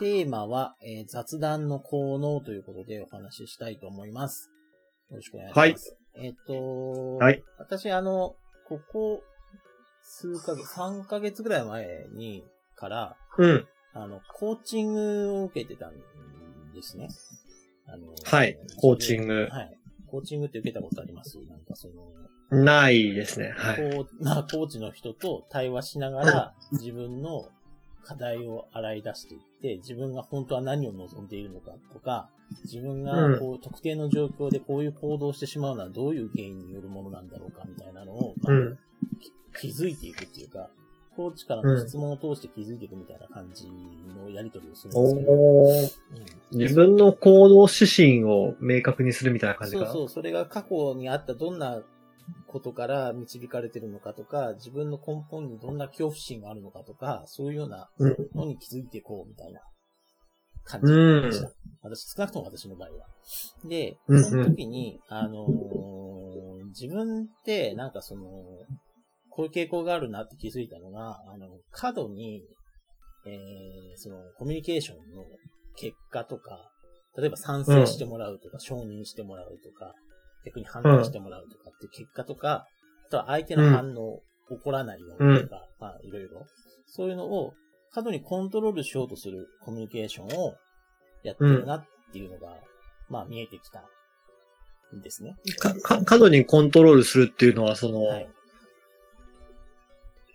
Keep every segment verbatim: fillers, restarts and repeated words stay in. テーマは、えー、雑談の効能ということでお話ししたいと思います。よろしくお願いします。はい、えっと、はい、私あの、ここ数ヶ月、さんかげつぐらい前にから、うん、あの、コーチングを受けてたんですね。あのはい、コーチング。はい。コーチングって受けたことあります？なんかそのないですね。はい。こうなコーチの人と対話しながら自分の課題を洗い出していって、自分が本当は何を望んでいるのかとか、自分がこう特定の状況でこういう行動をしてしまうのはどういう原因によるものなんだろうかみたいなのを、まあうん、気づいていくっていうか、コーチからの質問を通して気づいていくみたいな感じのやり取りをするんですけど、うん、自分の行動指針を明確にするみたいな感じかな。そうそう、それが過去にあったどんなことから導かれてるのかとか、自分の根本にどんな恐怖心があるのかとか、そういうようなのに気づいていこうみたいな感じでした。うん、私、少なくとも私の場合は。で、その時に、うんうん、あのー、自分ってなんかその、こういう傾向があるなって気づいたのが、あの、過度に、えー、その、コミュニケーションの結果とか、例えば賛成してもらうとか、うん、承認してもらうとか、逆に反対してもらうとかっていう結果とか、あとは相手の反応、うん、起こらないようにとか、まあ、いろいろ。そういうのを、過度にコントロールしようとするコミュニケーションをやってるなっていうのが、うん、まあ、見えてきたんですね。か、か、過度にコントロールするっていうのは、その、はい、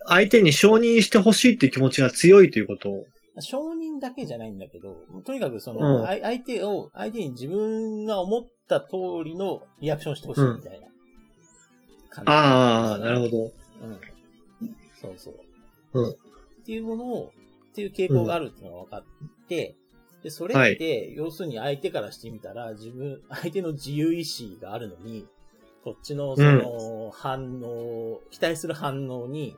相手に承認してほしいっていう気持ちが強いということを。承認だけじゃないんだけど、とにかくその、うん、相手を、相手に自分が思った通りのリアクションしてほしいみたいな感じ、うん。ああ、なるほど。うん。そうそう。うん。っていうものを、っていう傾向があるっていうのが分かって、うん、で、それって、はい、要するに相手からしてみたら、自分、相手の自由意志があるのに、こっちのその、反応、うん、期待する反応に、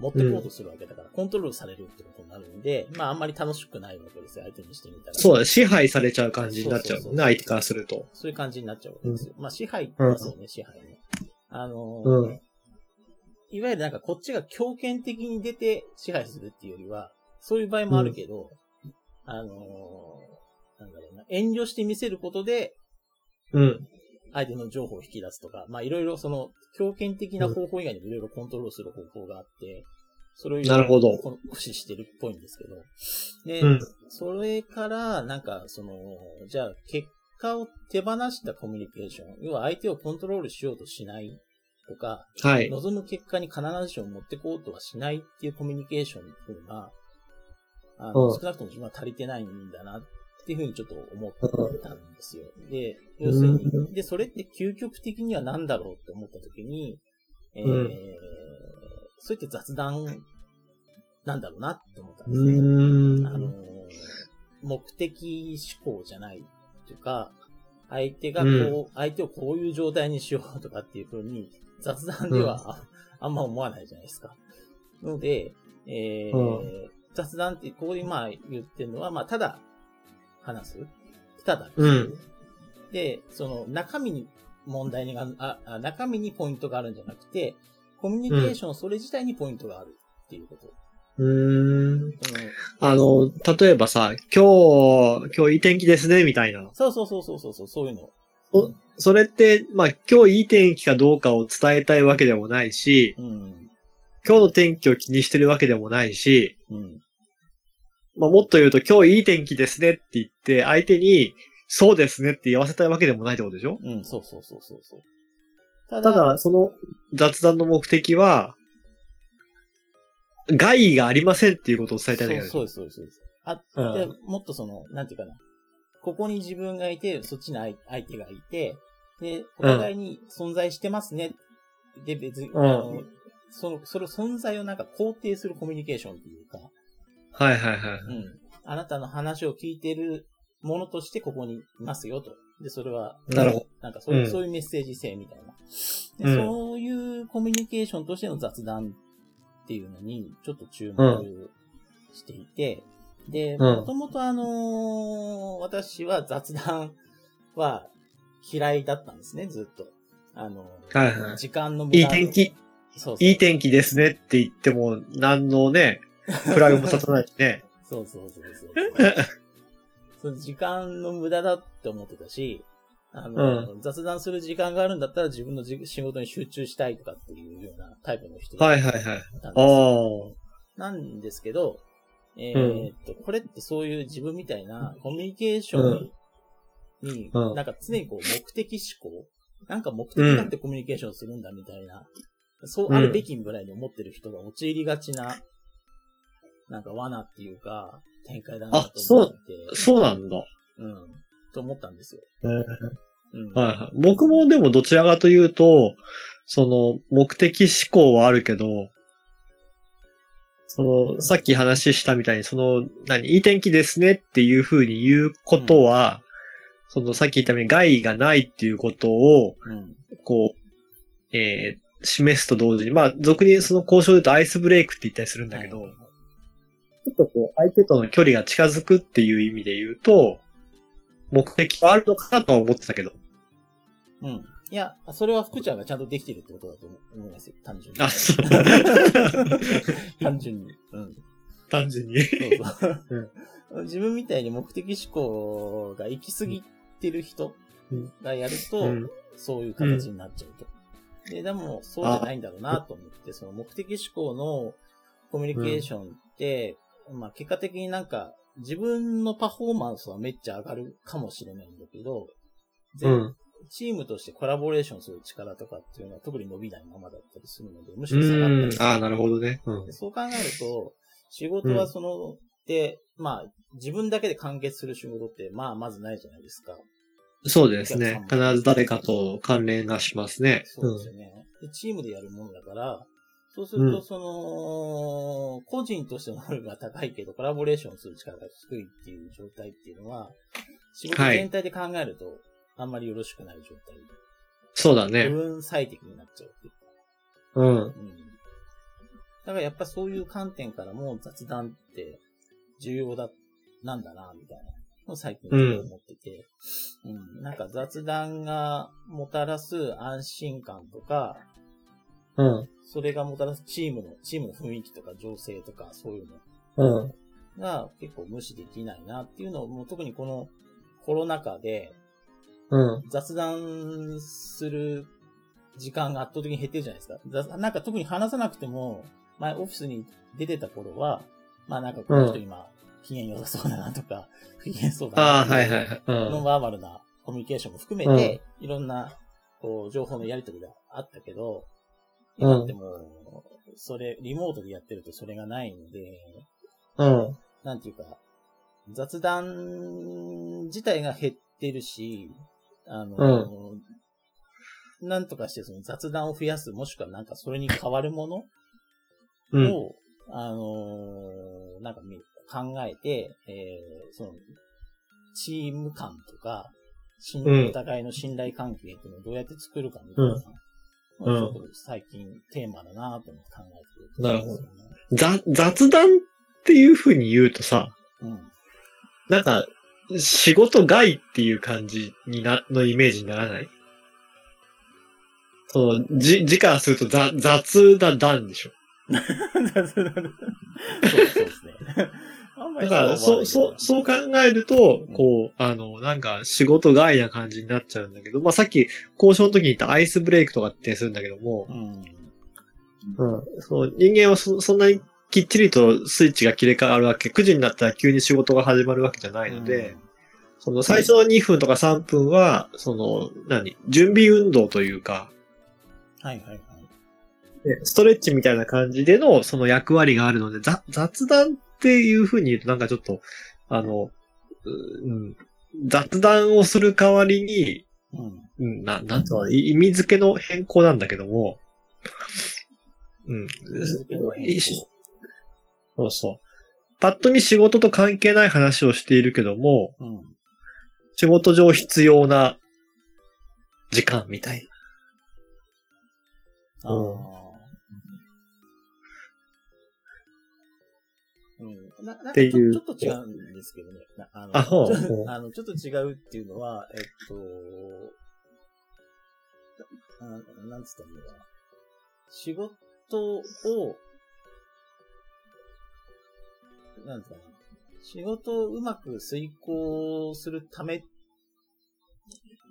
持ってこうとするわけだから、うん、コントロールされるってことになるんで、まああんまり楽しくないわけですよ、相手にしてみたら。そうだ、支配されちゃう感じになっちゃうもんね、相手からすると。そういう感じになっちゃうわけですよ。うん、まあ支配ってそうね、うん、支配ね。あのーうん、いわゆるなんかこっちが強権的に出て支配するっていうよりは、そういう場合もあるけど、うん、あのー、なんだろうな、遠慮して見せることで、うん。相手の情報を引き出すとか、まあいろいろその強権的な方法以外にもいろいろコントロールする方法があって、それをいろいろ駆使してるっぽいんですけど、で、うん、それからなんかそのじゃあ結果を手放したコミュニケーション、要は相手をコントロールしようとしないとか、はい、望む結果に必ずしも持ってこうとはしないっていうコミュニケーションっていうのは、あの、うん、少なくとも自分は足りてないんだな。っていうふうにちょっと思ったんですよ。で、要するに、で、それって究極的には何だろうって思ったときに、えーうん、そうやって雑談なんだろうなって思ったんですね。うんあの、目的思考じゃないというか、相手がこう、うん、相手をこういう状態にしようとかっていうふうに、雑談では あ,、うん、あんま思わないじゃないですか。ので、えーうん、雑談って、ここでまあ言ってるのは、まあ、ただ、話すただ、うん、で、その中身に問題があ、あ、中身にポイントがあるんじゃなくて、コミュニケーション、うん、それ自体にポイントがあるっていうこと。うーん。うん、あの、例えばさ、今日、今日いい天気ですね、みたいな。そうそうそうそうそう、そういうの。お、それって、まあ、今日いい天気かどうかを伝えたいわけでもないし、うん、今日の天気を気にしてるわけでもないし、うんまあ、もっと言うと、今日いい天気ですねって言って、相手に、そうですねって言わせたいわけでもないってことでしょ？うん、そうそうそうそうそう。ただ、ただその雑談の目的は、害がありませんっていうことを伝えたいだけだよね。そうです、そうです、そうです。あ、で、うん、もっとその、なんていうかな。ここに自分がいて、そっちに相手がいて、で、お互いに存在してますね。うん、で、別に、あの、うん、その、その存在をなんか肯定するコミュニケーションっていうか、はいはいはい。うん。あなたの話を聞いてるものとしてここにいますよと。で、それは、なるほど。なんかそういう、うん、そういうメッセージ性みたいな。で、うん、そういうコミュニケーションとしての雑談っていうのに、ちょっと注目していて、うん、で、もともとあのー、私は雑談は嫌いだったんですね、ずっと。あのー、はいはい。時間の無駄。いい天気。そうそう。いい天気ですねって言っても、何のね、フラグも立たないしね。そうそうそうそう。その時間の無駄だって思ってたし、あの、うん、雑談する時間があるんだったら自分のじ仕事に集中したいとかっていうようなタイプの人だったんですよ。はいはいはい。ああ。なんですけど、えー、っと、うん、これってそういう自分みたいなコミュニケーションに、うん、なんか常にこう目的思考、なんか目的になってコミュニケーションするんだみたいな、うん、そうあるべきぐらいに思ってる人が陥りがちな、なんか罠っていうか、展開だなと思って。あ、そう、そうなんだ。うん。と思ったんですよ。えーうん、はいはい。僕もでもどちらかというと、その、目的思考はあるけど、その、さっき話したみたいに、その、何、いい天気ですねっていう風に言うことは、うん、その、さっき言ったように害がないっていうことを、うん、こう、えー、示すと同時に、まあ、俗にその交渉で言うとアイスブレイクって言ったりするんだけど、はい、ちょっとこう、相手との距離が近づくっていう意味で言うと、目的はあるのかなとは思ってたけど。うん。いや、それは福ちゃんがちゃんとできてるってことだと思いますよ、単純に。あ、そう。単純に。うん。単純に。そうそううん、自分みたいに目的思考が行き過ぎてる人がやると、うん、そういう形になっちゃうと。うん、で、でも、そうじゃないんだろうなと思って、その目的思考のコミュニケーションって、うん、まあ、結果的になんか、自分のパフォーマンスはめっちゃ上がるかもしれないんだけど、うん、チームとしてコラボレーションする力とかっていうのは特に伸びないままだったりするので、むしろ下がったりする。ああ、なるほどね、うん。そう考えると、仕事はその、うん、で、まあ、自分だけで完結する仕事って、まあ、まずないじゃないですか。そうですね。必ず誰かと関連がしますね。そうですよね、うんで。チームでやるものだから、そうすると、その、うん、個人としての能力が高いけど、コラボレーションする力が低いっていう状態っていうのは、仕事全体で考えると、あんまりよろしくない状態。そうだね。部分最適になっちゃうっていう。うん。うん。だからやっぱそういう観点からも雑談って重要だ、なんだな、みたいなのを最近思ってて、うん、うん。なんか雑談がもたらす安心感とか、うん。それがもたらすチームの、チームの雰囲気とか情勢とかそういうのが結構無視できないなっていうのを、もう特にこのコロナ禍で、雑談する時間が圧倒的に減ってるじゃないですか。なんか特に話さなくても、前オフィスに出てた頃は、まあなんかこの人今、機嫌良さそうだなとか、不機嫌そうだなとか、ノンバーバルなコミュニケーションも含めて、いろんなこう情報のやり取りがあったけど、今ってもう、それ、リモートでやってるとそれがないので、うん。なんていうか、雑談自体が減ってるし、あの、うん、なんとかしてその雑談を増やす、もしくはなんかそれに変わるものを、うん、あの、なんか考えて、えー、その、チーム感とか、お互いの信頼関係っていうのをどうやって作るかみたいな。うんうん、最近テーマだなぁと思って考えてる、ね。なるほど。雑、雑談っていう風に言うとさ、うん、なんか、仕事外っていう感じにな、のイメージにならない？その、じ、字からすると雑、雑な談でしょ。雑な談。そう、そうですね。あんまりだから、そう、そう、そう考えると、こう、あの、なんか、仕事外な感じになっちゃうんだけど、まあ、さっき、交渉の時に言ったアイスブレイクとかってするんだけども、うん。うん。そう、人間はそ、そんなにきっちりとスイッチが切れ替わるわけ、くじになったら急に仕事が始まるわけじゃないので、うん、その、最初のにふんとかさんぷんは、その、何、準備運動というか、はいはいはい。で、ストレッチみたいな感じでの、その役割があるので、ざ雑談っていう風に言うとなんかちょっと、あの、うん、雑談をする代わりに、うん、な、なんと、意味付けの変更なんだけども、うん。そうそう。パッと見仕事と関係ない話をしているけども、うん、仕事上必要な時間みたいな。あー。な, なんかち ょ, ちょっと違うんですけどね。あの、あほうほうあのちょっと違うっていうのは、えっと、あなんつったんだろうな。仕事を、なんつったんだろう。仕事をうまく遂行するため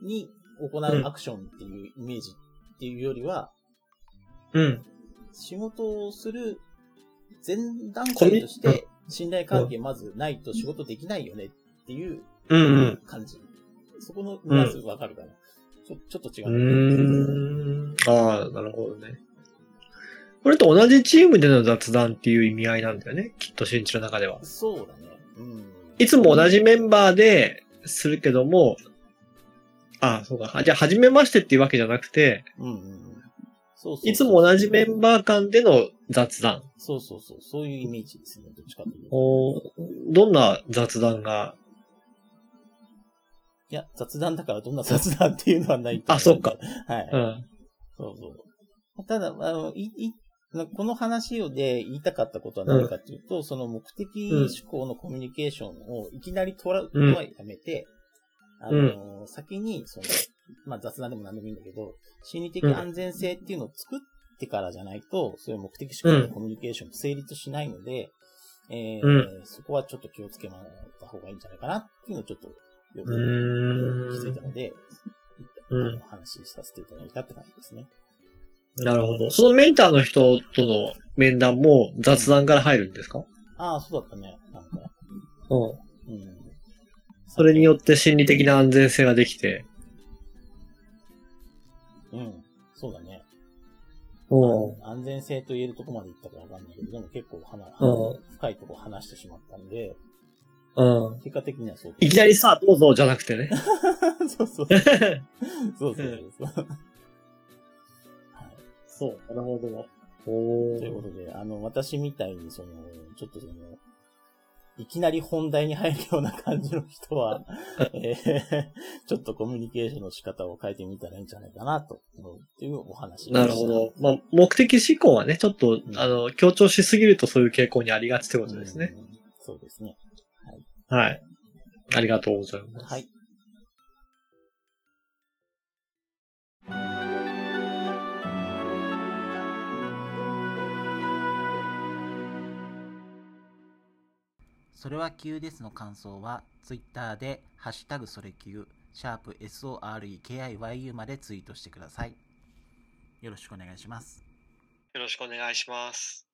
に行うアクションっていうイメージっていうよりは、うん、仕事をする前段階として信頼関係まずないと仕事できないよねっていう感じ。うんうん、そこのニュアンスわかるかな、うん、ちょ、ちょっと違う。うーん。ああ、なるほどね。これと同じチームでの雑談っていう意味合いなんだよね。きっと新地の中では。そうだね。うん。いつも同じメンバーでするけども、ああ、そうか。じゃあ、初めましてっていうわけじゃなくて、うんうん。そうそうそうそう、いつも同じメンバー間での雑談。そうそうそう。そういうイメージですね。どっちかというと。おー、どんな雑談が？いや、雑談だからどんな雑談っていうのはないと思う。あ、そうか。はい。うん。そうそう。ただ、あの、い、い、この話をで言いたかったことは何かというと、うん、その目的思考のコミュニケーションをいきなり取ら、うん、はやめて、あの、うん、先に、その、まあ、雑談でも何でもいいんだけど、心理的安全性っていうのを作ってからじゃないと、そういう目的思考のコミュニケーション成立しないので、うん、えーうん、そこはちょっと気をつけた方がいいんじゃないかなっていうのをちょっとよく気づいたので、うん、話しさせていただいたって感じですね。なるほど。そのメンターの人との面談も雑談から入るんですか？ああ、そうだったね。なんか。うん。うん。それによって心理的な安全性ができて。うん。そうだね。うん。安全性と言えるとこまで行ったかわかんないけど、でも結構話、うん、深いとこ話してしまったんで。うん。結果的にはそう。いきなりさ、どうぞじゃなくてね。そうそう。そうそう。そう、なるほど。おー。ということで、あの、私みたいに、その、ちょっとその、いきなり本題に入るような感じの人は、えー、ちょっとコミュニケーションの仕方を変えてみたらいいんじゃないかな、というお話でした。なるほど。まあ、目的思考はね、ちょっと、うん、あの、強調しすぎるとそういう傾向にありがちということですね。うん、そうですね。はい。はい。ありがとうございます。はい。それは急ですの感想はツイッターでハッシュタグそれ急シャープ エスオーアールイーケーアイワイユー までツイートしてください。よろしくお願いします。よろしくお願いします。